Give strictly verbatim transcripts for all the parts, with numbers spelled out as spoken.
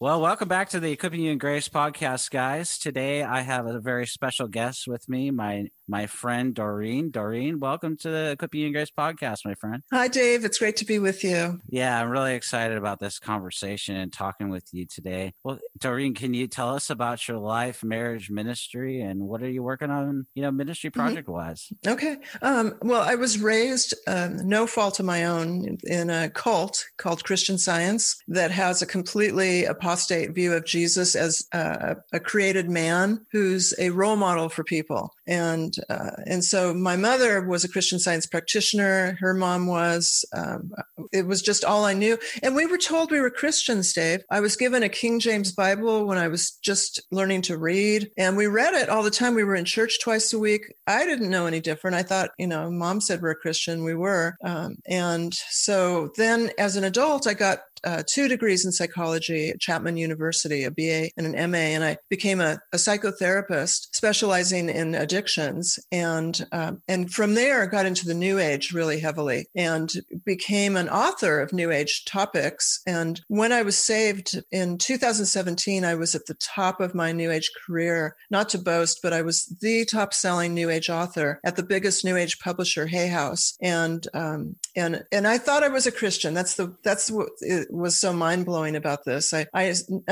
Well, welcome back to the Equipping You in Grace podcast, guys. Today, I have a very special guest with me, my my friend, Doreen. Doreen, welcome to the Equipping You in Grace podcast, my friend. Hi, Dave. It's great to be with you. Yeah, I'm really excited about this conversation and talking with you today. Well, Doreen, can you tell us about your life, marriage, ministry, and what are you working on, you know, ministry project-wise? Mm-hmm. Okay. Um, well, I was raised, um, no fault of my own, in a cult called Christian Science that has a completely apostate view of Jesus as uh, a created man who's a role model for people. And uh, and so my mother was a Christian Science practitioner. Her mom was. Um, it was just all I knew. And we were told we were Christians, Dave. I was given a King James Bible when I was just learning to read. And we read it all the time. We were in church twice a week. I didn't know any different. I thought, you know, mom said we're a Christian. We were. Um, and so then as an adult, I got Uh, two degrees in psychology at Chapman University, a B A and an M A, and I became a, a psychotherapist specializing in addictions. And um, and from there, I got into the New Age really heavily and became an author of New Age topics. And when I was saved in two thousand seventeen, I was at the top of my New Age career. Not to boast, but I was the top-selling New Age author at the biggest New Age publisher, Hay House. And um, and and I thought I was a Christian. That's the that's what. It, was so mind-blowing about this. I, I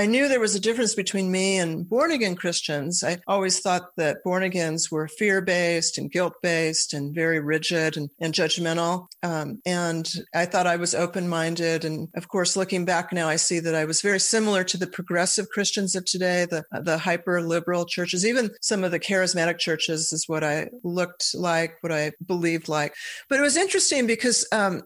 I knew there was a difference between me and born-again Christians. I always thought that born-agains were fear-based and guilt-based and very rigid and, and judgmental. Um, and I thought I was open-minded. And of course, looking back now, I see that I was very similar to the progressive Christians of today, the, the hyper-liberal churches, even some of the charismatic churches is what I looked like, what I believed like. But it was interesting because um,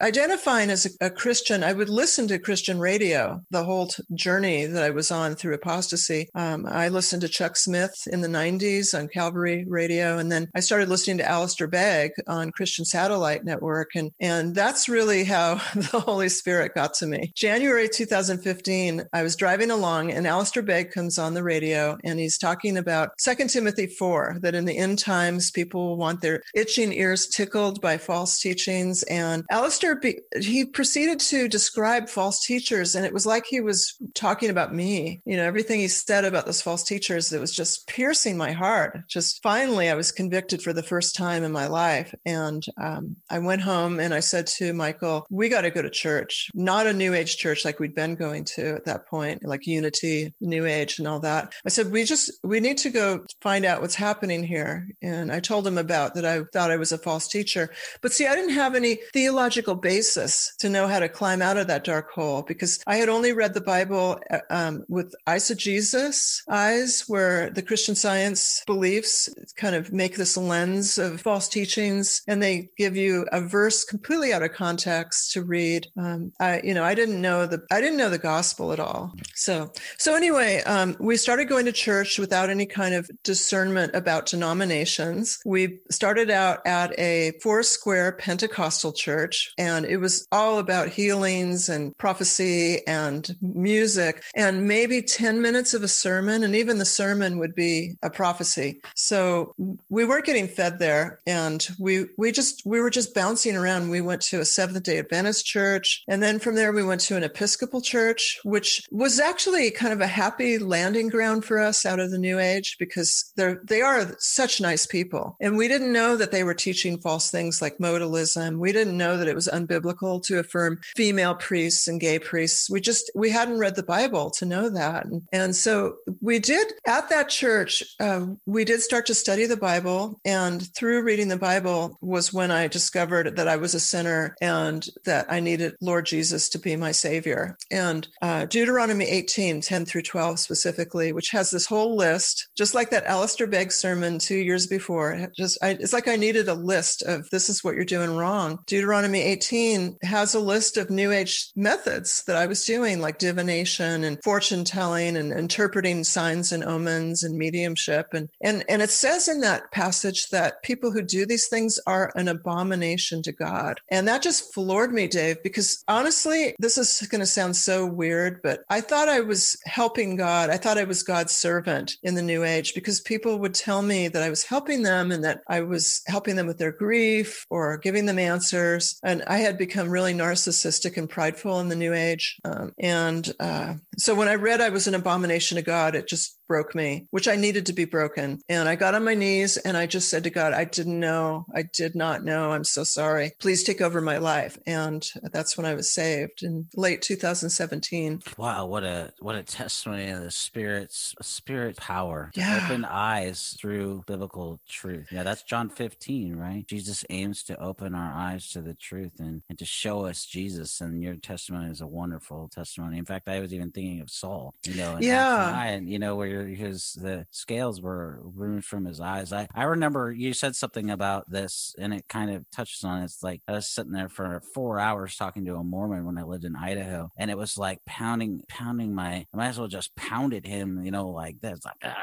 identifying as a, a Christian, I would listened to Christian radio, the whole t- journey that I was on through apostasy. Um, I listened to Chuck Smith in the nineties on Calvary radio. And then I started listening to Alistair Begg on Christian Satellite Network. And, and that's really how the Holy Spirit got to me. January two thousand fifteen, I was driving along and Alistair Begg comes on the radio and he's talking about Second Timothy four, that in the end times, people want their itching ears tickled by false teachings. And Alistair, Be- he proceeded to describe false teachers. And it was like he was talking about me. You know, everything he said about those false teachers, it was just piercing my heart. Just finally, I was convicted for the first time in my life. And um, I went home and I said to Michael, we got to go to church, not a New Age church like we'd been going to at that point, like Unity, New Age and all that. I said, we just, we need to go find out what's happening here. And I told him about that. I thought I was a false teacher. But see, I didn't have any theological basis to know how to climb out of that dark hole because I had only read the Bible um, with eisegesis eyes, where the Christian Science beliefs kind of make this lens of false teachings, and they give you a verse completely out of context to read. Um, I, you know, I didn't know the I didn't know the gospel at all. So, so anyway, um, we started going to church without any kind of discernment about denominations. We started out at a Foursquare Pentecostal church, and it was all about healings and prophecy and music and maybe ten minutes of a sermon. And even the sermon would be a prophecy. So we weren't getting fed there. And we, we just, we were just bouncing around. We went to a Seventh-day Adventist church. And then from there, we went to an Episcopal church, which was actually kind of a happy landing ground for us out of the New Age, because they're, they are such nice people. And we didn't know that they were teaching false things like modalism. We didn't know that it was unbiblical to affirm female priests and gay priests. We just, we hadn't read the Bible to know that. And, and so we did at that church, uh, we did start to study the Bible. And through reading the Bible was when I discovered that I was a sinner and that I needed Lord Jesus to be my savior. And uh, Deuteronomy eighteen, ten through twelve specifically, which has this whole list, just like that Alistair Begg sermon two years before. Just I, it's like I needed a list of this is what you're doing wrong. Deuteronomy eighteen has a list of New Age methods that I was doing, like divination and fortune telling and interpreting signs and omens and mediumship. And, and, and it says in that passage that people who do these things are an abomination to God. And that just floored me, Dave, because honestly, this is going to sound so weird, but I thought I was helping God. I thought I was God's servant in the New Age because people would tell me that I was helping them and that I was helping them with their grief or giving them answers. And I had become really narcissistic and prideful in the New Age. Um, and uh, so when I read I was an abomination to God, it just broke me, which I needed to be broken. And I got on my knees and I just said to God, I didn't know. I did not know. I'm so sorry. Please take over my life. And that's when I was saved in late two thousand seventeen. Wow. What a, what a testimony of the Spirit's Spirit power. Yeah. Open eyes through biblical truth. Yeah. That's John fifteen, right? Jesus aims to open our eyes to the truth and, and to show us Jesus. And your testimony is a wonderful testimony. In fact, I was even thinking of Saul, you know, and yeah. I, and you know, where his the scales were removed from his eyes. I, I remember you said something about this and it kind of touches on it. It's like I was sitting there for four hours talking to a Mormon when I lived in Idaho, and it was like pounding pounding my I might as well just pounded him, you know, like this, like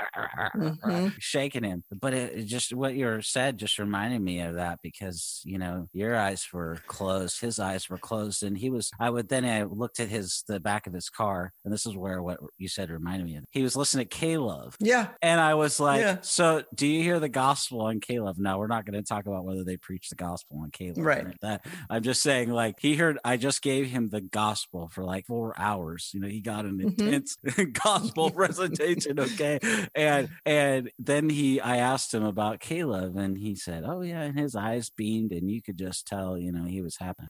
mm-hmm. shaking him. But it, it just what you said just reminded me of that because, you know, your eyes were closed, his eyes were closed, and he was I would then I looked at his the back of his car, and this is where what you said reminded me of. He was listening to Caleb. Yeah. And I was like, yeah. So do you hear the gospel on Caleb? No, we're not going to talk about whether they preach the gospel on Caleb. Right. Right? That, I'm just saying, like, he heard, I just gave him the gospel for like four hours. You know, he got an intense mm-hmm. gospel presentation. Okay. And, and then he, I asked him about Caleb and he said, oh yeah. And his eyes beamed and you could just tell, you know, he was happy.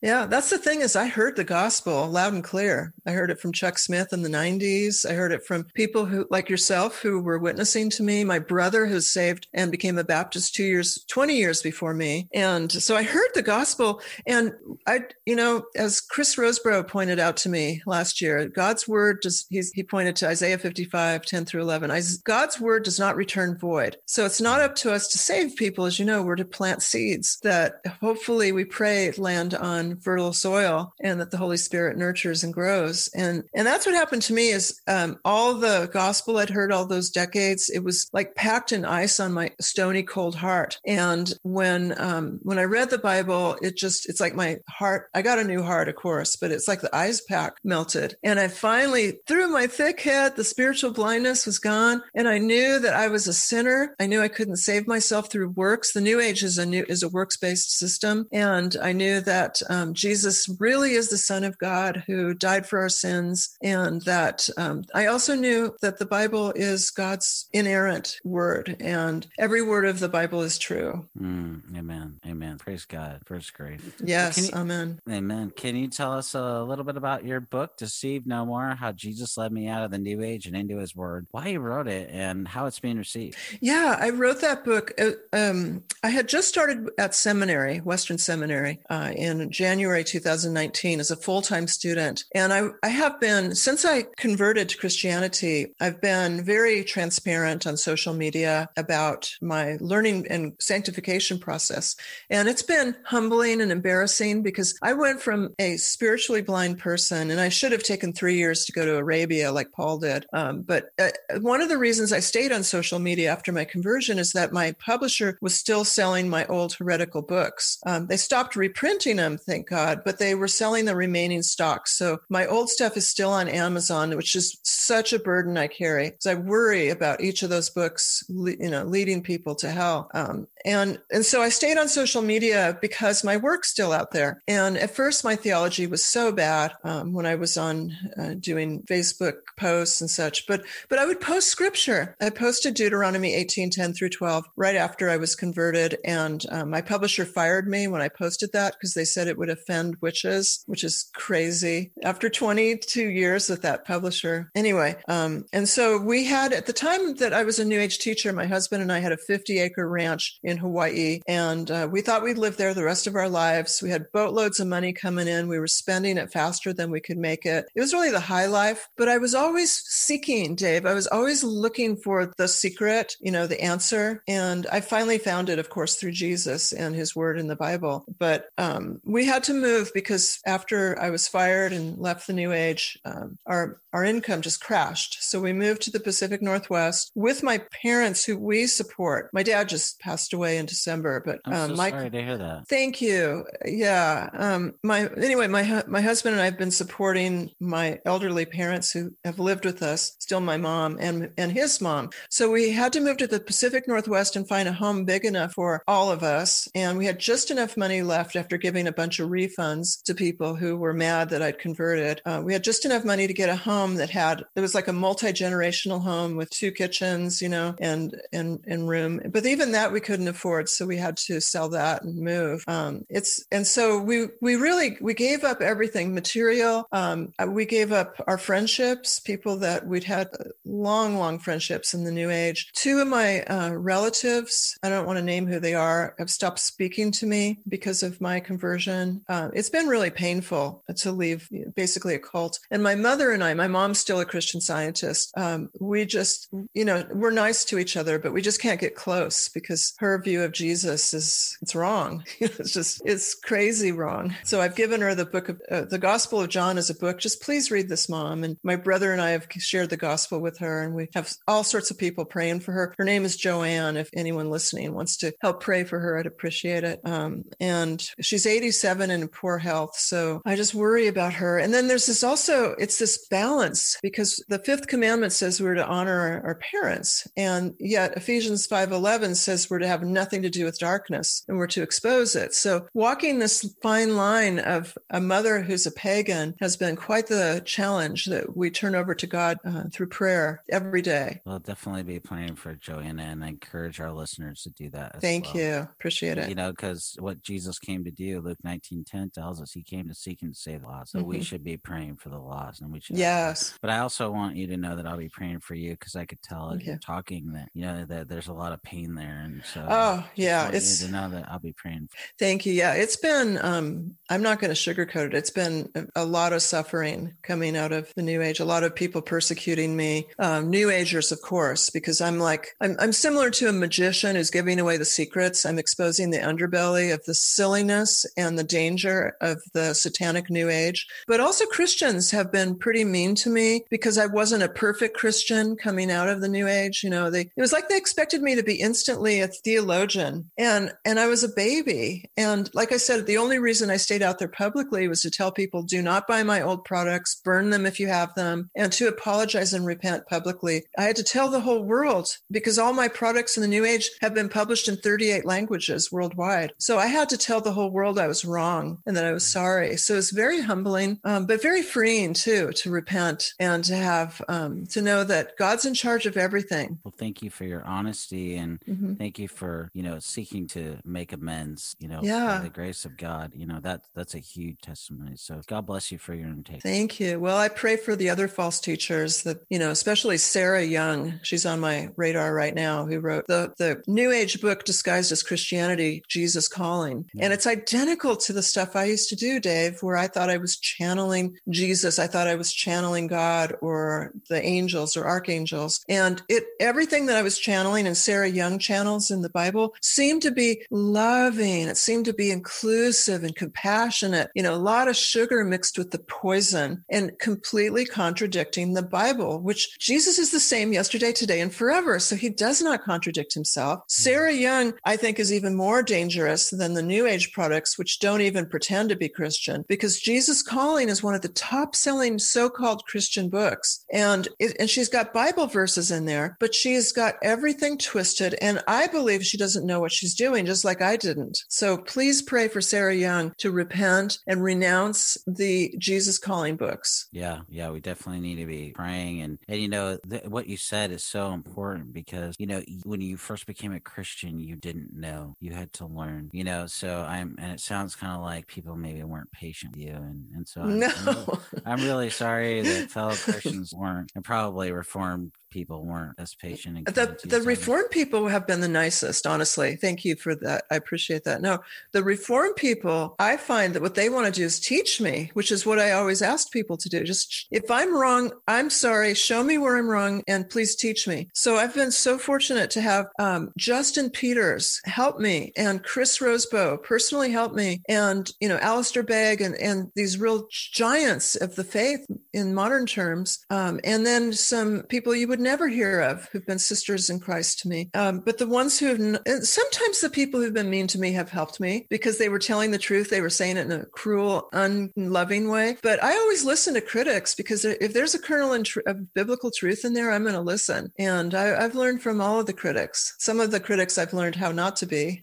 Yeah. That's the thing is I heard the gospel loud and clear. I heard it from Chuck Smith in the nineties. I heard it from people who, like yourself, who were witnessing to me, my brother who's saved and became a Baptist two years, twenty years before me. And so I heard the gospel. And I, you know, as Chris Rosebrough pointed out to me last year, God's word does, he's, he pointed to Isaiah fifty-five, ten through eleven. I, God's word does not return void. So it's not up to us to save people. As you know, we're to plant seeds that hopefully we pray land on fertile soil and that the Holy Spirit nurtures and grows. And, and that's what happened to me is um, all the gospel Gospel I'd heard all those decades. It was like packed in ice on my stony cold heart. And when um, when I read the Bible, it just it's like my heart. I got a new heart, of course, but it's like the ice pack melted. And I finally, through my thick head, the spiritual blindness was gone, and I knew that I was a sinner. I knew I couldn't save myself through works. The New Age is a new is a works based system, and I knew that um, Jesus really is the Son of God who died for our sins, and that um, I also knew that the Bible is God's inerrant word, and every word of the Bible is true. Mm, amen. Amen. Praise God. First grade. Yes. You, amen. Amen. Can you tell us a little bit about your book, Deceived No More, how Jesus led me out of the New Age and into his word, why you wrote it, and how it's being received? Yeah, I wrote that book. Um, I had just started at seminary, Western Seminary, uh, in January two thousand nineteen as a full-time student. And I, I have been, since I converted to Christianity, I I've been very transparent on social media about my learning and sanctification process. And it's been humbling and embarrassing because I went from a spiritually blind person, and I should have taken three years to go to Arabia like Paul did. Um, but uh, one of the reasons I stayed on social media after my conversion is that my publisher was still selling my old heretical books. Um, they stopped reprinting them, thank God, but they were selling the remaining stock. So my old stuff is still on Amazon, which is such a burden I carry. carry, because I worry about each of those books, you know, leading people to hell. Um, and and so I stayed on social media because my work's still out there. And at first, my theology was so bad um, when I was on uh, doing Facebook posts and such. But but I would post scripture. I posted Deuteronomy eighteen, ten through twelve right after I was converted. And um, my publisher fired me when I posted that because they said it would offend witches, which is crazy. After twenty-two years with that publisher. Anyway, um, and so we had, at the time that I was a New Age teacher, my husband and I had a fifty acre ranch in Hawaii. And uh, we thought we'd live there the rest of our lives. We had boatloads of money coming in. We were spending it faster than we could make it. It was really the high life. But I was always seeking, Dave. I was always looking for the secret, you know, the answer. And I finally found it, of course, through Jesus and his word in the Bible. But um, we had to move because after I was fired and left the New Age, um, our our income just crashed. So we moved to the Pacific Northwest with my parents, who we support. My dad just passed away in December, but um, I'm so my, sorry to hear that. Thank you. Yeah. Um, my anyway, my my husband and I have been supporting my elderly parents who have lived with us, still my mom and and his mom. So we had to move to the Pacific Northwest and find a home big enough for all of us. And we had just enough money left after giving a bunch of refunds to people who were mad that I'd converted. Uh, we had just enough money to get a home that had, it was like a multi-generational home with two kitchens, you know, and, and, and room. But even that we couldn't afford. So we had to sell that and move. Um, it's, and so we, we really, we gave up everything material. Um, we gave up our friendships, people that we'd had long, long friendships in the New Age. Two of my uh, relatives, I don't want to name who they are, have stopped speaking to me because of my conversion. Uh, it's been really painful to leave basically a cult. And my mother and I, my mom's still a Christian Scientist. Um, we just, you know, we're nice to each other, but we just can't get close because her view of Jesus is, it's wrong. It's just, it's crazy wrong. So I've given her the book of, uh, the Gospel of John as a book. Just please read this, Mom. And my brother and I have shared the gospel with her, and we have all sorts of people praying for her. Her name is Joanne. If anyone listening wants to help pray for her, I'd appreciate it. Um, and she's eighty-seven and in poor health. So I just worry about her. And then there's this also, it's this balance, because the fifth commandment says we're to honor our parents. And yet Ephesians five eleven says we're to have nothing to do with darkness and we're to expose it. So walking this fine line of a mother who's a pagan has been quite the challenge that we turn over to God uh, through prayer every day. We'll definitely be praying for Joanna, and I encourage our listeners to do that as Thank well. you. Appreciate it. You know, because what Jesus came to do, Luke nineteen ten tells us he came to seek and to save the lost. So mm-hmm. we should be praying for the lost, and we should. Yes. But I also want you to know that I'll be praying for you, because I could tell okay. you're talking that, you know, that there's a lot of pain there. And so oh, yeah, it's you to know that I'll be praying for you. Thank you. Yeah, it's been, um, I'm not going to sugarcoat it. It's been a lot of suffering coming out of the New Age, a lot of people persecuting me, um, New Agers, of course, because I'm like, I'm, I'm similar to a magician who's giving away the secrets. I'm exposing the underbelly of the silliness and the danger of the satanic New Age. But also Christians have been pretty mean to me because I wasn't a perfect Christian coming out of the New Age. You know, they, it was like they expected me to be instantly a theologian, and, and I was a baby. And like I said, the only reason I stayed out there publicly was to tell people, do not buy my old products, burn them if you have them, and to apologize and repent publicly. I had to tell the whole world because all my products in the New Age have been published in thirty-eight languages worldwide. So I had to tell the whole world I was wrong and that I was sorry. So it's very humbling, um, but very freeing too, to repent and to have, um, to know that God's in charge of everything. Well, thank you for your honesty, and mm-hmm. thank you for, you know, seeking to make amends, you know, yeah. by the grace of God. You know, that that's a huge testimony. So God bless you for your intake. Thank you. Well, I pray for the other false teachers that, you know, especially Sarah Young, she's on my radar right now, who wrote the, the New Age book disguised as Christianity, Jesus Calling. Yeah. And it's identical to the stuff I used to do, Dave, where I thought I was channeling Jesus. I thought I was channeling God or the angels or archangels. And it, everything that I was channeling and Sarah Young channels in the Bible seemed to be loving. It seemed to be inclusive and compassionate, you know, a lot of sugar mixed with the poison and completely contradicting the Bible, which Jesus is the same yesterday, today, and forever. So he does not contradict himself. Sarah Young, I think, is even more dangerous than the New Age products, which don't even pretend to be Christian, because Jesus Calling is one of the top selling so-called Christian books. And it, and she's got Bible verses in there, but she's got everything twisted. And I believe she doesn't know what she's doing, just like I didn't. So please pray for Sarah Young to repent and renounce the Jesus Calling books. Yeah. Yeah. We definitely need to be praying. And, and you know, th- what you said is so important because, you know, when you first became a Christian, you didn't know, you had to learn, you know, so I'm, and it sounds kind of like people maybe weren't patient with you. And, and so I'm, no. I'm, really, I'm really sorry that fellow Christians weren't, and probably Reformed people weren't as patient. And the the Reformed people have been the nicest, honestly. Thank you for that. I appreciate that. No, the Reformed people, I find that what they want to do is teach me, which is what I always ask people to do. Just if I'm wrong, I'm sorry, show me where I'm wrong and please teach me. So I've been so fortunate to have um, Justin Peters help me and Chris Rosebrough personally help me and, you know, Alistair Begg and, and these real giants of the faith in modern terms. Um, and then some people you would never hear of who've been sisters in Christ to me. Um, but the ones who have, n- sometimes the people who've been mean to me have helped me because they were telling the truth. They were saying it in a cruel, unloving way. But I always listen to critics because if there's a kernel in tr- of biblical truth in there, I'm going to listen. And I, I've learned from all of the critics. Some of the critics I've learned how not to be.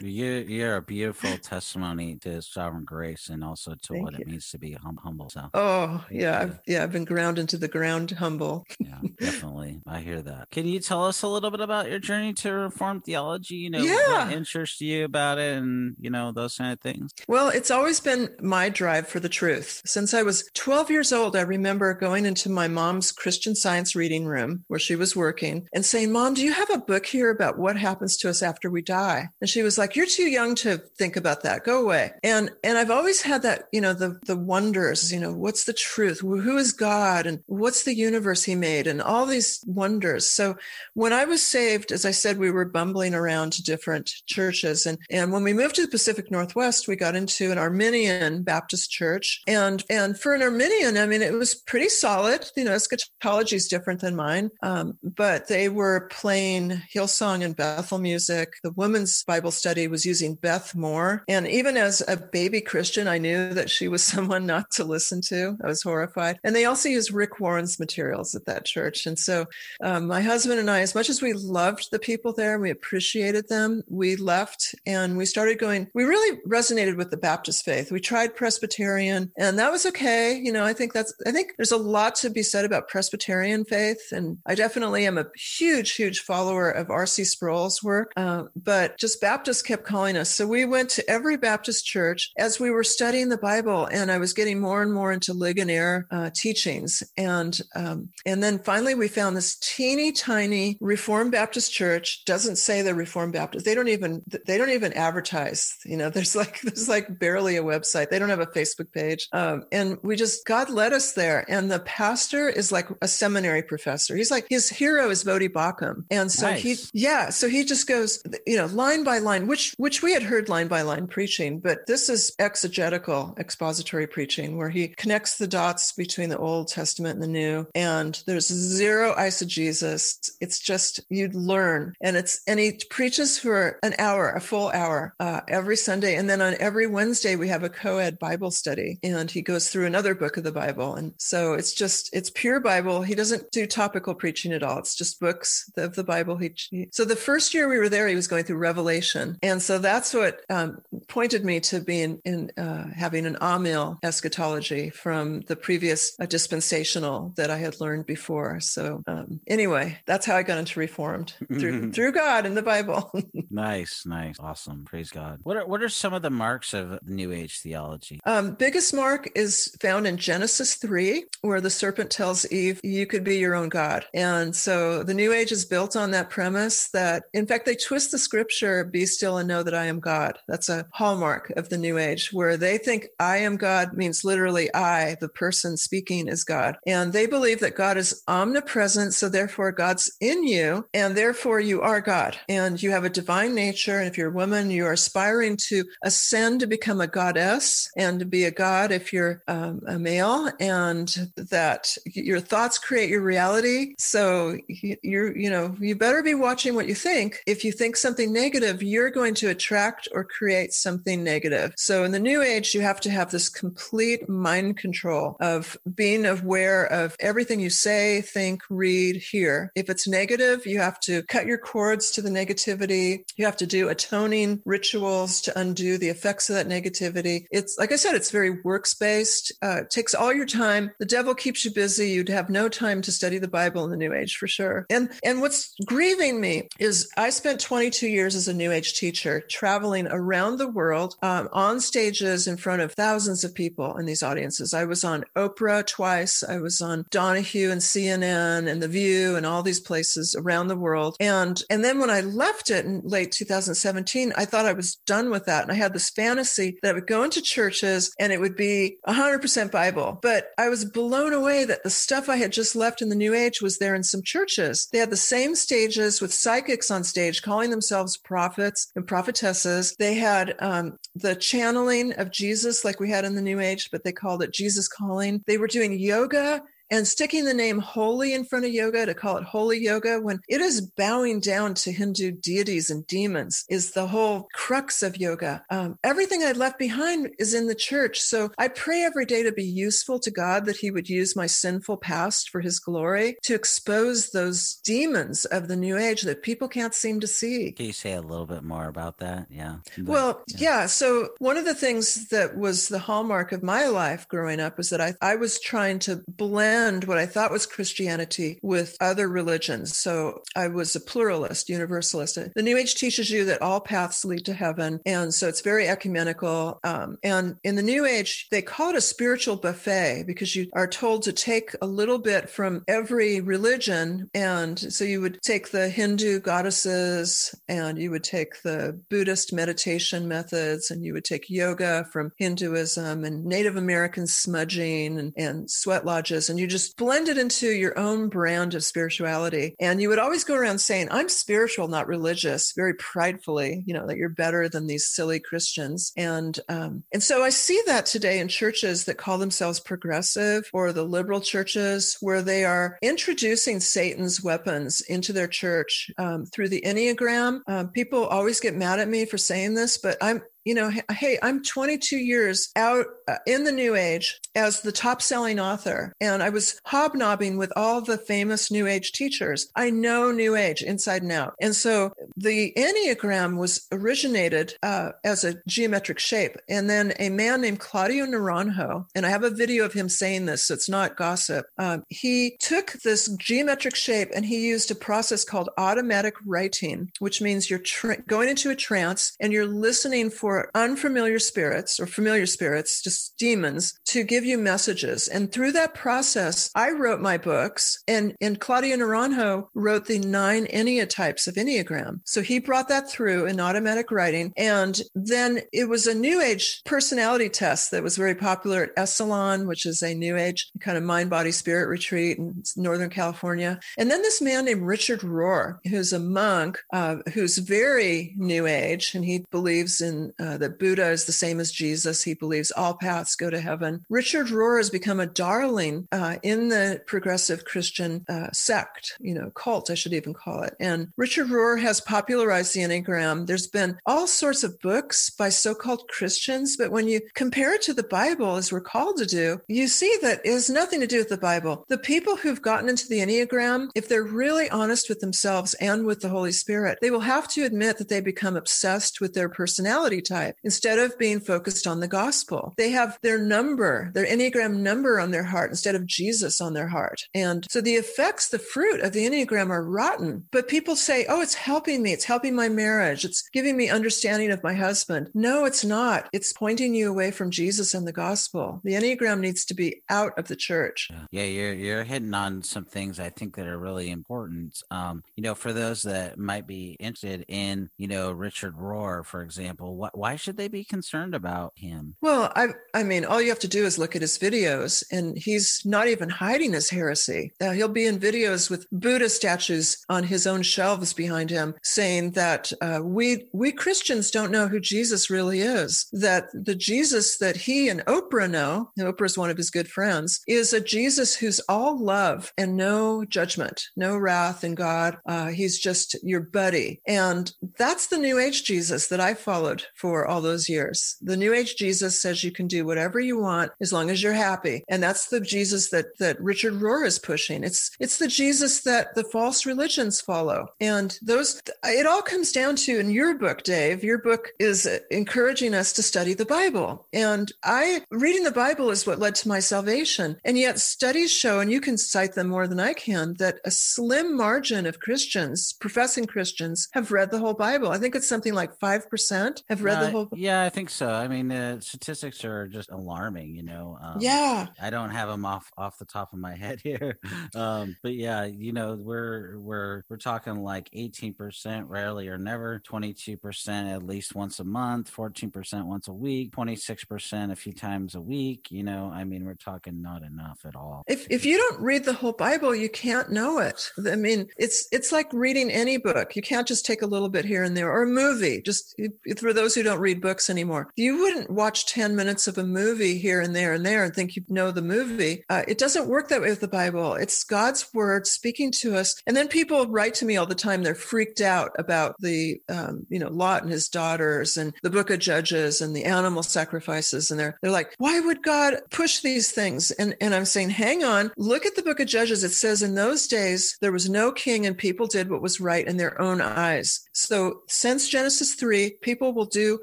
you, you're a beautiful testimony to sovereign grace and also to Thank what you. It means to be hum- humble. So. Oh, yeah. I've, yeah, I've been ground into the ground humble. Yeah, definitely. I hear that. Can you tell us a little bit about your journey to Reformed theology? You know, yeah. What interests you about it and, you know, those kind of things? Well, it's always been my drive for the truth. Since I was twelve years old, I remember going into my mom's Christian Science reading room where she was working and saying, Mom, do you have a book here about what happens to us after we die? And she was like, you're too young to think about that. Go away. And and I've always had that, you know, the, the wonders, you know, what's the truth? Who is God? And what's the universe he made? And all these wonders. So when I was saved, as I said, we were bumbling around to different churches. And, and when we moved to the Pacific Northwest, we got into an Arminian Baptist church. And, and for an Arminian, I mean, it was pretty solid. You know, eschatology is different than mine. Um, but they were playing Hillsong and Bethel music. The women's Bible study was using Beth Moore. And even as a baby Christian, I knew that she was someone not to listen to. I was horrified. And they also used Rick Warren's materials at that church. And so um, my husband and I, as much as we loved the people there and we appreciated them, we left and we started going, we really resonated with the Baptist faith. We tried Presbyterian and that was okay. You know, I think that's, I think there's a lot to be said about Presbyterian faith. And I definitely am a huge, huge follower of R C Sproul's work, uh, but just Baptists kept calling us. So we went to every Baptist church as we were studying the Bible and I was getting more and more into Ligonier uh, teachings. And, um, and then finally we found this teeny tiny Reformed Baptist church. Doesn't say they're Reformed Baptist. They don't even, they don't even advertise, you know, there's like, there's like barely a website. They don't have a Facebook page. Um, and we just, God led us there. And the pastor is like a seminary professor. He's like, his hero is Voddie Baucham. And so nice. he, yeah. So he just goes, you know, line by line, which, which we had heard line by line preaching, but this is exegetical expository preaching where he connects the dots between the Old Testament and the New, and there's zero eisegesis. It's just, you'd learn. And it's, and he preaches for an hour, a full hour, uh, every Sunday. And then on every Wednesday, we have a co-ed Bible study and he goes through another book of the Bible. And so it's just, it's pure Bible. He doesn't do topical preaching at all. It's just books of the Bible. He, he so the first year we were there, he was going through Revelation. And so that's what um, pointed me to being in, uh, having an amil eschatology from the previous uh, dispensational that I had learned before. So um, anyway, that's how I got into Reformed through, through God and the Bible. Nice, nice. Awesome. Praise God. What are, what are some of the marks of New Age theology? Um, biggest mark is found in Genesis three, where the serpent tells Eve, you could be your own God. And so the New Age is built on that premise that, in fact, they twist the scripture, be still and know that I am God. That's a hallmark of the New Age, where they think I am God means literally I, the person speaking, is God. And they believe that God is is omnipresent, so therefore God's in you, and therefore you are God, and you have a divine nature. And if you're a woman, you are aspiring to ascend to become a goddess and to be a god if you're um, a male, and that your thoughts create your reality. So you're, you know, you better be watching what you think. If you think something negative, you're going to attract or create something negative. So in the New Age, you have to have this complete mind control of being aware of everything you say, think, read, hear. If it's negative, you have to cut your cords to the negativity. You have to do atoning rituals to undo the effects of that negativity. It's, like I said, it's very works-based. Uh, it takes all your time. The devil keeps you busy. You'd have no time to study the Bible in the New Age for sure. And, and what's grieving me is I spent twenty-two years as a New Age teacher traveling around the world um, on stages in front of thousands of people in these audiences. I was on Oprah twice. I was on Donahue and C N N and The View and all these places around the world. And, and then when I left it in late two thousand seventeen, I thought I was done with that. And I had this fantasy that I would go into churches and it would be one hundred percent Bible. But I was blown away that the stuff I had just left in the New Age was there in some churches. They had the same stages with psychics on stage calling themselves prophets and prophetesses. They had um, the channeling of Jesus like we had in the New Age, but they called it Jesus Calling. They were doing yoga and sticking the name holy in front of yoga to call it holy yoga, when it is bowing down to Hindu deities and demons, is the whole crux of yoga. Um, everything I left behind is in the church. So I pray every day to be useful to God, that he would use my sinful past for his glory to expose those demons of the New Age that people can't seem to see. Can you say a little bit more about that? Yeah. But, well, yeah. yeah. So one of the things that was the hallmark of my life growing up was that I, I was trying to blend what I thought was Christianity with other religions. So I was a pluralist, universalist. The New Age teaches you that all paths lead to heaven. And so it's very ecumenical. Um, and in the New Age, they call it a spiritual buffet, because you are told to take a little bit from every religion. And so you would take the Hindu goddesses, and you would take the Buddhist meditation methods, and you would take yoga from Hinduism and Native American smudging and, and sweat lodges. And you just blend it into your own brand of spirituality. And you would always go around saying, I'm spiritual, not religious, very pridefully, you know, that you're better than these silly Christians. And um, and so I see that today in churches that call themselves progressive, or the liberal churches, where they are introducing Satan's weapons into their church um, through the Enneagram. Um, people always get mad at me for saying this, but I'm You know, hey, I'm twenty-two years out in the New Age as the top-selling author, and I was hobnobbing with all the famous New Age teachers. I know New Age inside and out. And so the Enneagram was originated uh, as a geometric shape. And then a man named Claudio Naranjo, and I have a video of him saying this, so it's not gossip. Um, he took this geometric shape and he used a process called automatic writing, which means you're tra- going into a trance and you're listening for unfamiliar spirits or familiar spirits, just demons, to give you messages. And through that process, I wrote my books, and, and Claudio Naranjo wrote the nine Enneatypes of Enneagram. So he brought that through in automatic writing. And then it was a New Age personality test that was very popular at Esalen, which is a New Age kind of mind, body, spirit retreat in Northern California. And then this man named Richard Rohr, who's a monk, uh, who's very New Age, and he believes in Uh, that Buddha is the same as Jesus. He believes all paths go to heaven. Richard Rohr has become a darling uh, in the progressive Christian uh, sect, you know, cult, I should even call it. And Richard Rohr has popularized the Enneagram. There's been all sorts of books by so-called Christians, but when you compare it to the Bible, as we're called to do, you see that it has nothing to do with the Bible. The people who've gotten into the Enneagram, if they're really honest with themselves and with the Holy Spirit, they will have to admit that they become obsessed with their personality type instead of being focused on the gospel. They have their number, their Enneagram number on their heart instead of Jesus on their heart. And so the effects, the fruit of the Enneagram are rotten, but people say, oh, it's helping me. It's helping my marriage. It's giving me understanding of my husband. No, it's not. It's pointing you away from Jesus and the gospel. The Enneagram needs to be out of the church. Yeah, you're, you're hitting on some things I think that are really important. Um, you know, for those that might be interested in, you know, Richard Rohr, for example, what why should they be concerned about him? Well, I I mean, all you have to do is look at his videos, and he's not even hiding his heresy. Now, he'll be in videos with Buddha statues on his own shelves behind him saying that uh, we we Christians don't know who Jesus really is, that the Jesus that he and Oprah know, and Oprah's one of his good friends, is a Jesus who's all love and no judgment, no wrath in God. Uh, he's just your buddy. And that's the New Age Jesus that I followed for all those years. The New Age Jesus says you can do whatever you want as long as you're happy. And that's the Jesus that that Richard Rohr is pushing. It's it's the Jesus that the false religions follow. And those, it all comes down to, in your book, Dave, your book is encouraging us to study the Bible. And I, reading the Bible is what led to my salvation. And yet studies show, and you can cite them more than I can, that a slim margin of Christians, professing Christians, have read the whole Bible. I think it's something like five percent have read uh, the whole. Yeah, I think so. I mean, the statistics are just alarming, you know. Um, yeah. I don't have them off, off the top of my head here. Um, but yeah, you know, we're, we're, we're talking like eighteen percent rarely or never, twenty-two percent at least once a month, fourteen percent once a week, twenty-six percent a few times a week. You know, I mean, we're talking not enough at all. If if you don't read the whole Bible, you can't know it. I mean, it's, it's like reading any book. You can't just take a little bit here and there, or a movie. Just for those who don't read books anymore, you wouldn't watch ten minutes of a movie here and there and there and think you know the movie. Uh, it doesn't work that way with the Bible. It's God's word speaking to us. And then people write to me all the time. They're freaked out about the, um, you know, Lot and his daughters and the book of Judges and the animal sacrifices. And they're, they're like, why would God push these things? And, and I'm saying, hang on, look at the book of Judges. It says in those days, there was no king and people did what was right in their own eyes. So since Genesis three, people will do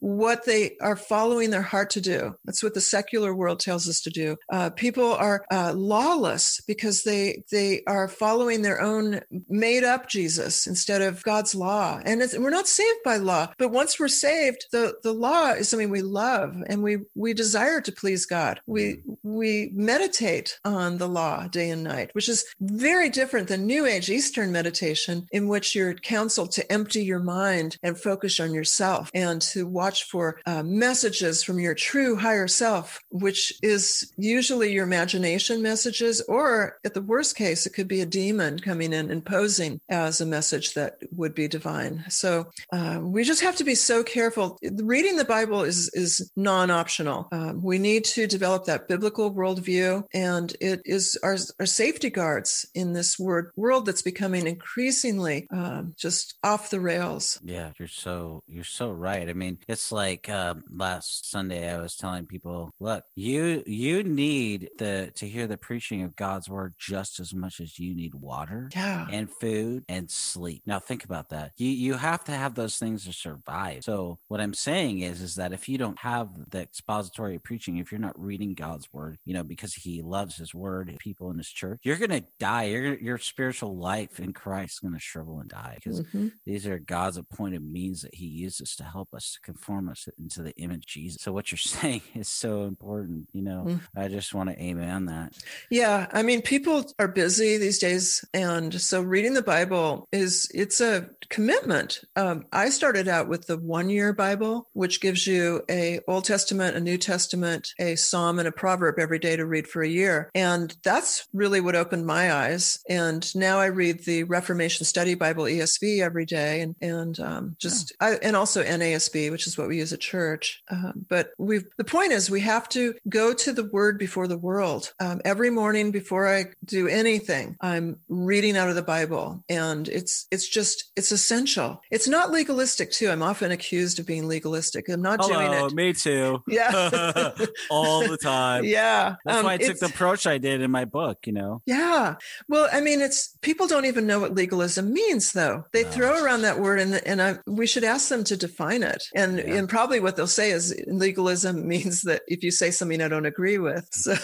what they are following their heart to do. That's what the secular world tells us to do. Uh, people are uh, lawless because they they are following their own made-up Jesus instead of God's law. And it's, we're not saved by law, but once we're saved, the, the law is something we love and we we desire to please God. We we meditate on the law day and night, which is very different than New Age Eastern meditation, in which you're counseled to empty your mind and focus on yourself and to watch for uh, messages from your true higher self, which is usually your imagination messages, or at the worst case, it could be a demon coming in and posing as a message that would be divine. So uh, we just have to be so careful. Reading the Bible is, is non-optional. Um, we need to develop that biblical worldview, and it is our, our safety guards in this word, world that's becoming increasingly um, just off the rails. Yeah, you're so you're so right. I mean, it's like um, last Sunday I was telling people, look, you you need the to hear the preaching of God's word just as much as you need water yeah. and food and sleep. Now think about that. You you have to have those things to survive. So what I'm saying is is that if you don't have the expository preaching, if you're not reading God's word, you know, because He loves His word, people in His church, you're gonna die. Your your spiritual life in Christ is gonna shrivel and die, because mm-hmm. these are God's appointed means that He uses to help us, to conform us into the image of Jesus. So what you're saying is so important. You know, mm-hmm. I just want to amen that. Yeah, I mean, people are busy these days, and so reading the Bible is it's a commitment. Um, I started out with the one-year Bible, which gives you a Old Testament, a New Testament, a Psalm, and a proverb every day to read for a year, and that's really what opened my eyes. And now I read the Reformation Study Bible E S V every day, and and um, just yeah. I, and also N A S B, which is what we use at church. Uh, but we the point is we have to go to the Word before the world. Um, every morning before I do anything, I'm reading out of the Bible, and it's it's just it's essential. It's not legalistic too. I'm often accused of being legalistic. I'm not Hello, doing it. Oh, me too. Yeah, all the time. Yeah, that's um, why I took the approach I did in my book. You know. Yeah. Well, I mean, it's people don't even know what legalism means, though. They no. throw around that word, and and I, we should ask them to define it. And yeah. and probably what they'll say is legalism means that if you say something I don't agree with. So.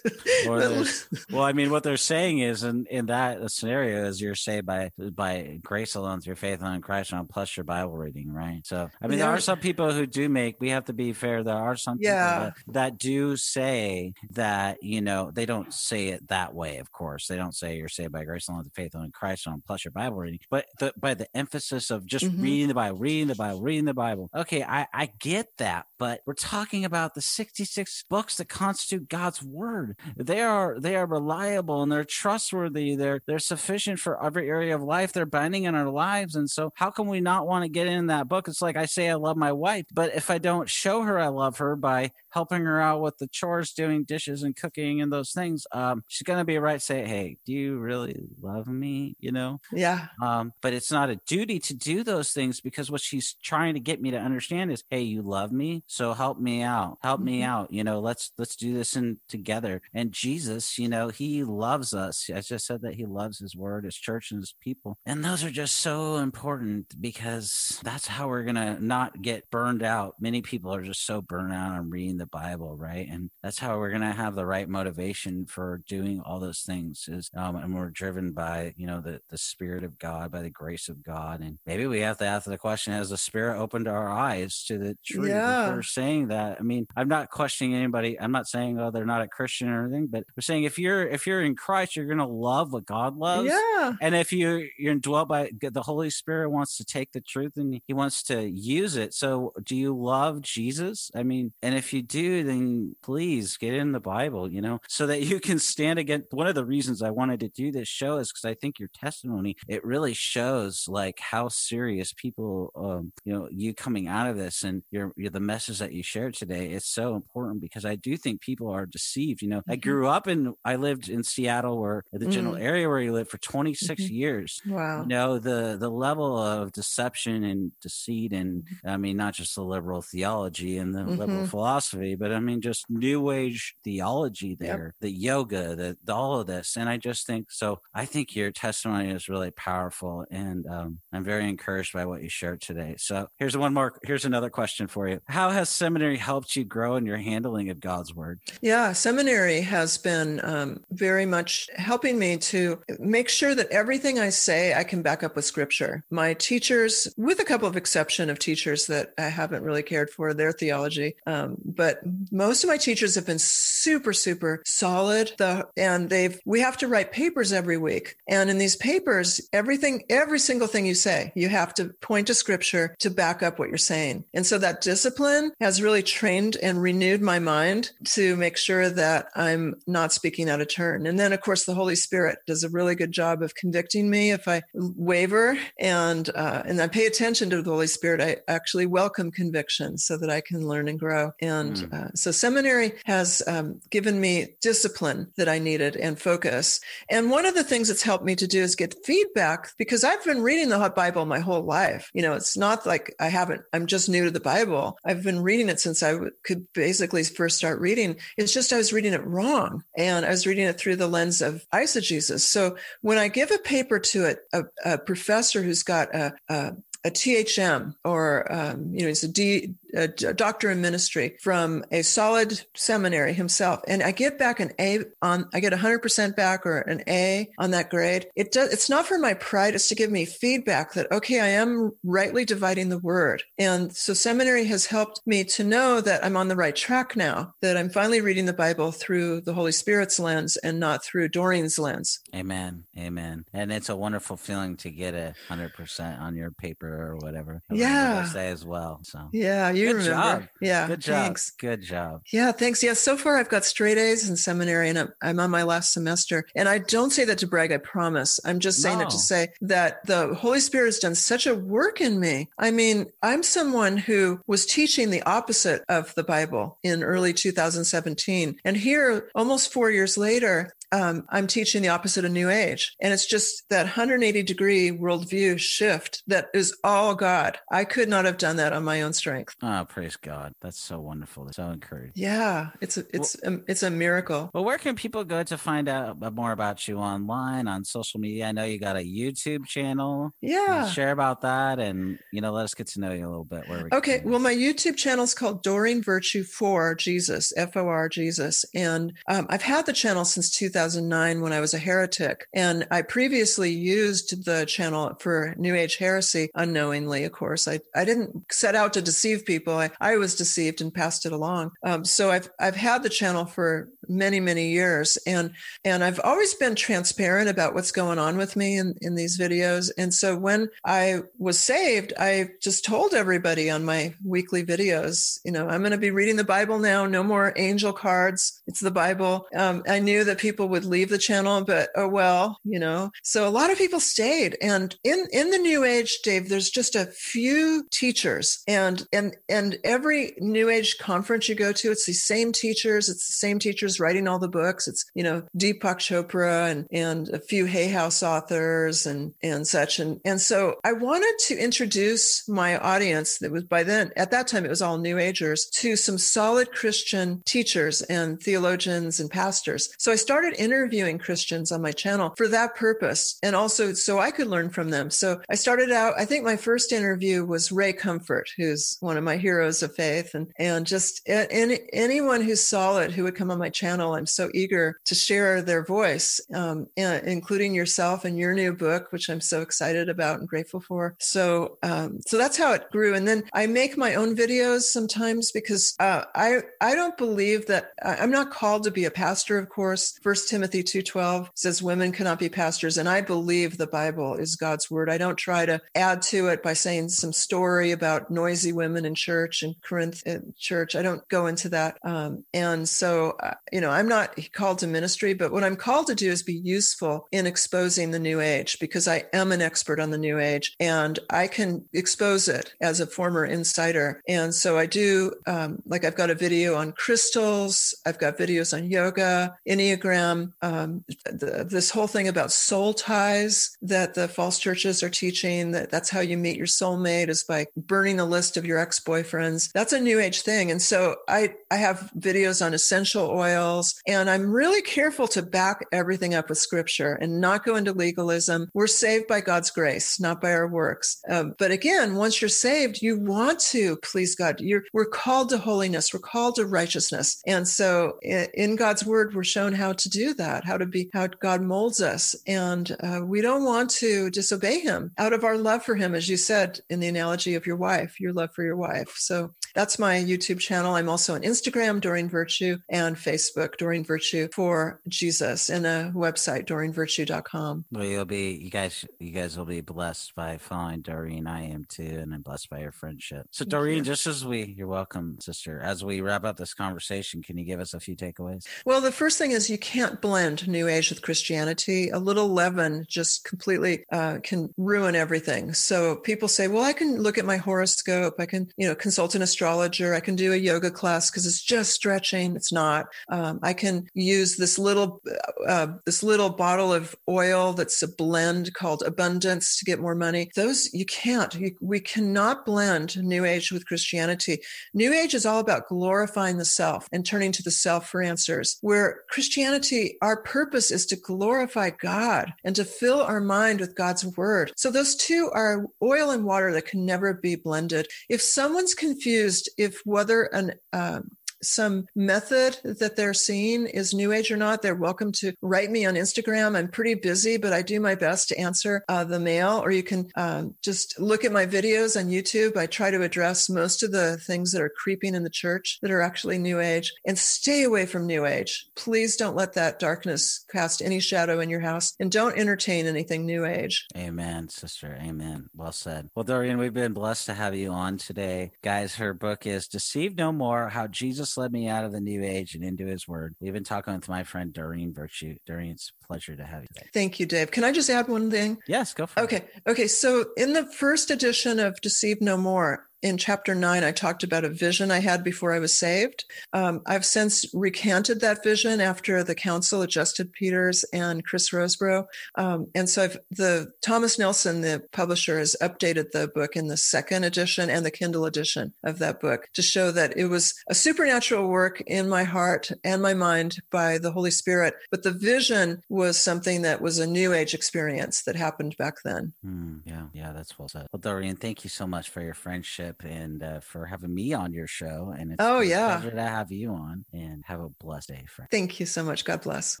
Well, well, I mean, what they're saying is, in, in that scenario, is you're saved by by grace alone, through faith alone, Christ alone, plus your Bible reading, right? So, I mean, yeah. there are some people who do make. We have to be fair. There are some yeah. people that, that do say that, you know, they don't say it that way, of course. They don't say you're saved by grace alone, the faith alone in Christ alone, plus your Bible reading, but the, by the emphasis of just mm-hmm. reading the Bible, reading the Bible, reading the Bible. Okay, I, I get that, but we're talking about the sixty-six books that constitute God's word. They are they are reliable and they're trustworthy. They're they're sufficient for every area of life. They're binding in our lives. And so how can we not want to get in that book? It's like I say I love my wife, but if I don't show her I love her by helping her out with the chores, doing dishes and cooking and those things, um, she's going to be right say, hey, do you really love me? You know? Yeah. Um, but it's not a duty to do those things, because what she's trying to get me to understand is, hey, you love me, so help me out. Help mm-hmm. me out. You know, let's let's do this in together. And Jesus, you know, he loves us. I just said that he loves his word, his church, and his people. And those are just so important, because that's how we're going to not get burned out. Many people are just so burned out on reading the Bible, right? And that's how we're going to have the right motivation for doing all those things is, um, and we're driven by, you know, the, the Spirit of God, by the grace of God. And maybe we have to ask the question, has the Spirit opened our eyes to the truth? Yeah. We're saying that. I mean, I'm not questioning anybody. I'm not saying, oh, they're not a Christian or anything, but we're saying if you're, if you're in Christ, you're going to love what God loves. Yeah. And if you, you're indwelt by the Holy Spirit, wants to take the truth and he wants to use it. So do you love Jesus? I mean, and if you do, then please get in the Bible, you know, so that you can stand against. One of the reasons I wanted to do this show is because I think your testimony, it really shows like how serious people, um, you know, you coming out of this and your, your the message that you shared today is so important, because I do think people are deceived. You know, mm-hmm. I grew up in, I lived in Seattle, where the general mm. area where you live for twenty-six mm-hmm. years. Wow. You know, the, the level of deception and deceit, and I mean, not just the liberal theology and the mm-hmm. liberal philosophy, but I mean, just new age theology there, yep. the yoga, the, the, all of this. And I just think, so I think your testimony is really powerful, and um, I'm very encouraged by what you shared today. So here's one more, here's another question for you. How has seminary helped you grow in your handling of God's word? Yeah, seminary has been um, very much helping me to make sure that everything I say, I can back up with scripture. My teachers, with a couple of exception of teachers that I haven't really cared for their theology, um, but most of my teachers have been super, super solid. The, and they've, we have to write papers every week. And in these papers, everything, every single thing you say, you have to point to scripture to back up what you're saying. And so that discipline has really trained and renewed my mind to make sure that I'm not speaking out of turn. And then, of course, the Holy Spirit does a really good job of convicting me if I waver, and uh, and I pay attention to the Holy Spirit. I actually welcome conviction so that I can learn and grow. And mm. uh, so seminary has um, given me discipline that I needed and focus. And one of the things that's helped me to do is get feedback, because I've been reading the Bible my whole life. You know, it's not like I haven't, I'm just new to the Bible. I've been reading it since I w- could basically first start reading. It's just I was reading it wrong. And I was reading it through the lens of eisegesis. So when I give a paper to it, a, a professor who's got a, a a T H M, or, um, you know, he's a, D, a doctor in ministry from a solid seminary himself. And I get back an A on, I get one hundred percent back or an A on that grade. It does, it's not for my pride. It's to give me feedback that, okay, I am rightly dividing the word. And so seminary has helped me to know that I'm on the right track now, that I'm finally reading the Bible through the Holy Spirit's lens and not through Doreen's lens. Amen. Amen. And it's a wonderful feeling to get a one hundred percent on your paper or whatever. Yeah. I say as well. So yeah, you good remember. Job. Yeah. Good job. Thanks. Good job. Yeah. Thanks. Yeah. So far I've got straight A's in seminary, and I'm, I'm on my last semester, and I don't say that to brag. I promise. I'm just saying no. it to say that the Holy Spirit has done such a work in me. I mean, I'm someone who was teaching the opposite of the Bible in early two thousand seventeen. And here almost four years later, Um, I'm teaching the opposite of New Age. And it's just that one hundred eighty degree worldview shift that is all God. I could not have done that on my own strength. Oh, praise God. That's so wonderful. So encouraging. Yeah. It's a, it's, well, um, it's a miracle. Well, where can people go to find out more about you online, on social media? I know you got a YouTube channel. Yeah. Share about that. And, you know, let us get to know you a little bit. Where we okay. Well, my YouTube channel is called Doreen Virtue for Jesus, F O R Jesus. And um, I've had the channel since two thousand nine when I was a heretic. And I previously used the channel for New Age heresy, unknowingly, of course. I, I didn't set out to deceive people. I, I was deceived and passed it along. Um, so I've I've had the channel for many, many years. And and I've always been transparent about what's going on with me in, in these videos. And so when I was saved, I just told everybody on my weekly videos, you know, I'm going to be reading the Bible now, no more angel cards. It's the Bible. Um, I knew that people would leave the channel, but oh well, you know. So a lot of people stayed. And in, in the New Age, Dave, there's just a few teachers. And and and every New Age conference you go to, it's the same teachers, it's the same teachers writing all the books. It's, you know, Deepak Chopra and and a few Hay House authors and and such. And and so I wanted to introduce my audience that was by then, at that time it was all New Agers, to some solid Christian teachers and theologians and pastors. So I started interviewing Christians on my channel for that purpose, and also so I could learn from them. So I started out, I think my first interview was Ray Comfort, who's one of my heroes of faith, and and just any, anyone who's solid who would come on my channel. I'm so eager to share their voice, um, including yourself and your new book, which I'm so excited about and grateful for. So, um, so that's how it grew. And then I make my own videos sometimes because uh, I I don't believe that I'm not called to be a pastor. Of course, First Timothy two twelve says women cannot be pastors, and I believe the Bible is God's word. I don't try to add to it by saying some story about noisy women in church and Corinth church. I don't go into that. Um, and so, uh, you know, I'm not called to ministry, but what I'm called to do is be useful in exposing the New Age, because I am an expert on the New Age and I can expose it as a former insider. And so I do, um, like I've got a video on crystals. I've got videos on yoga, Enneagram, um, the, this whole thing about soul ties that the false churches are teaching, that that's how you meet your soulmate, is by burning a list of your ex-boyfriends. That's a New Age thing. And so I, I have videos on essential oils, and I'm really careful to back everything up with scripture and not go into legalism. We're saved by God's grace, not by our works. Uh, but again, once you're saved, you want to please God. You're, we're called to holiness. We're called to righteousness. And so in God's word, we're shown how to do that, how to be, how God molds us. And uh, we don't want to disobey him out of our love for him, as you said, in the analogy of your wife, your love for your wife. So that's my YouTube channel. I'm also on Instagram, Doreen Virtue, and Facebook, Doreen Virtue for Jesus, and a website, Doreen Virtue dot com. Well, you'll be, you guys, you guys will be blessed by following Doreen. I am too, and I'm blessed by your friendship. So Doreen, just as we, you're welcome, sister. As we wrap up this conversation, can you give us a few takeaways? Well, the first thing is you can't blend New Age with Christianity. A little leaven just completely uh, can ruin everything. So people say, well, I can look at my horoscope. I can, you know, consult an astrologer. I can do a yoga class because it's just stretching. It's not. Um, I can use this little uh, this little bottle of oil that's a blend called Abundance to get more money. Those you can't. You, we cannot blend New Age with Christianity. New Age is all about glorifying the self and turning to the self for answers. Where Christianity, our purpose is to glorify God and to fill our mind with God's word. So those two are oil and water that can never be blended. If someone's confused if whether an um some method that they're seeing is New Age or not, they're welcome to write me on Instagram. I'm pretty busy, but I do my best to answer uh, the mail, or you can um, just look at my videos on YouTube. I try to address most of the things that are creeping in the church that are actually New Age, and stay away from New Age. Please don't let that darkness cast any shadow in your house, and don't entertain anything New Age. Amen, sister. Amen. Well said. Well, Doreen, we've been blessed to have you on today. Guys, her book is Deceive No More, How Jesus Led Me Out of the New Age and Into His Word. We've been talking with my friend Doreen Virtue. Doreen, it's a pleasure to have you today. Thank you, Dave. Can I just add one thing? Yes, go for okay. it. Okay. Okay. So in the first edition of Deceive No More, in chapter nine, I talked about a vision I had before I was saved. Um, I've since recanted that vision after the council of Justin Peters and Chris Rosebrough. Um, and so I've, the Thomas Nelson, the publisher, has updated the book in the second edition and the Kindle edition of that book to show that it was a supernatural work in my heart and my mind by the Holy Spirit. But the vision was something that was a New Age experience that happened back then. Mm, yeah, yeah, that's well said. Well, Doreen, thank you so much for your friendship and uh, for having me on your show. And it's oh, a yeah. pleasure to have you on, and have a blessed day, friend. Thank you so much. God bless.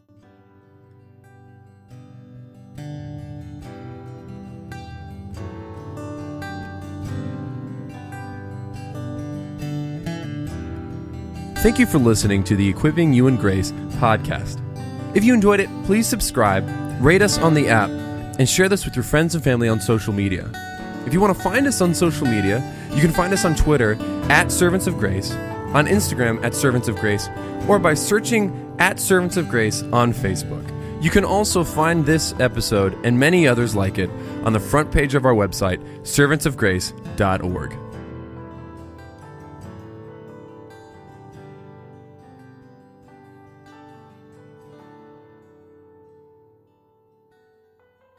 Thank you for listening to the Equipping You in Grace podcast. If you enjoyed it, please subscribe, rate us on the app, and share this with your friends and family on social media. If you want to find us on social media, you can find us on Twitter at Servants of Grace, on Instagram at Servants of Grace, or by searching at Servants of Grace on Facebook. You can also find this episode and many others like it on the front page of our website, servants of grace dot org.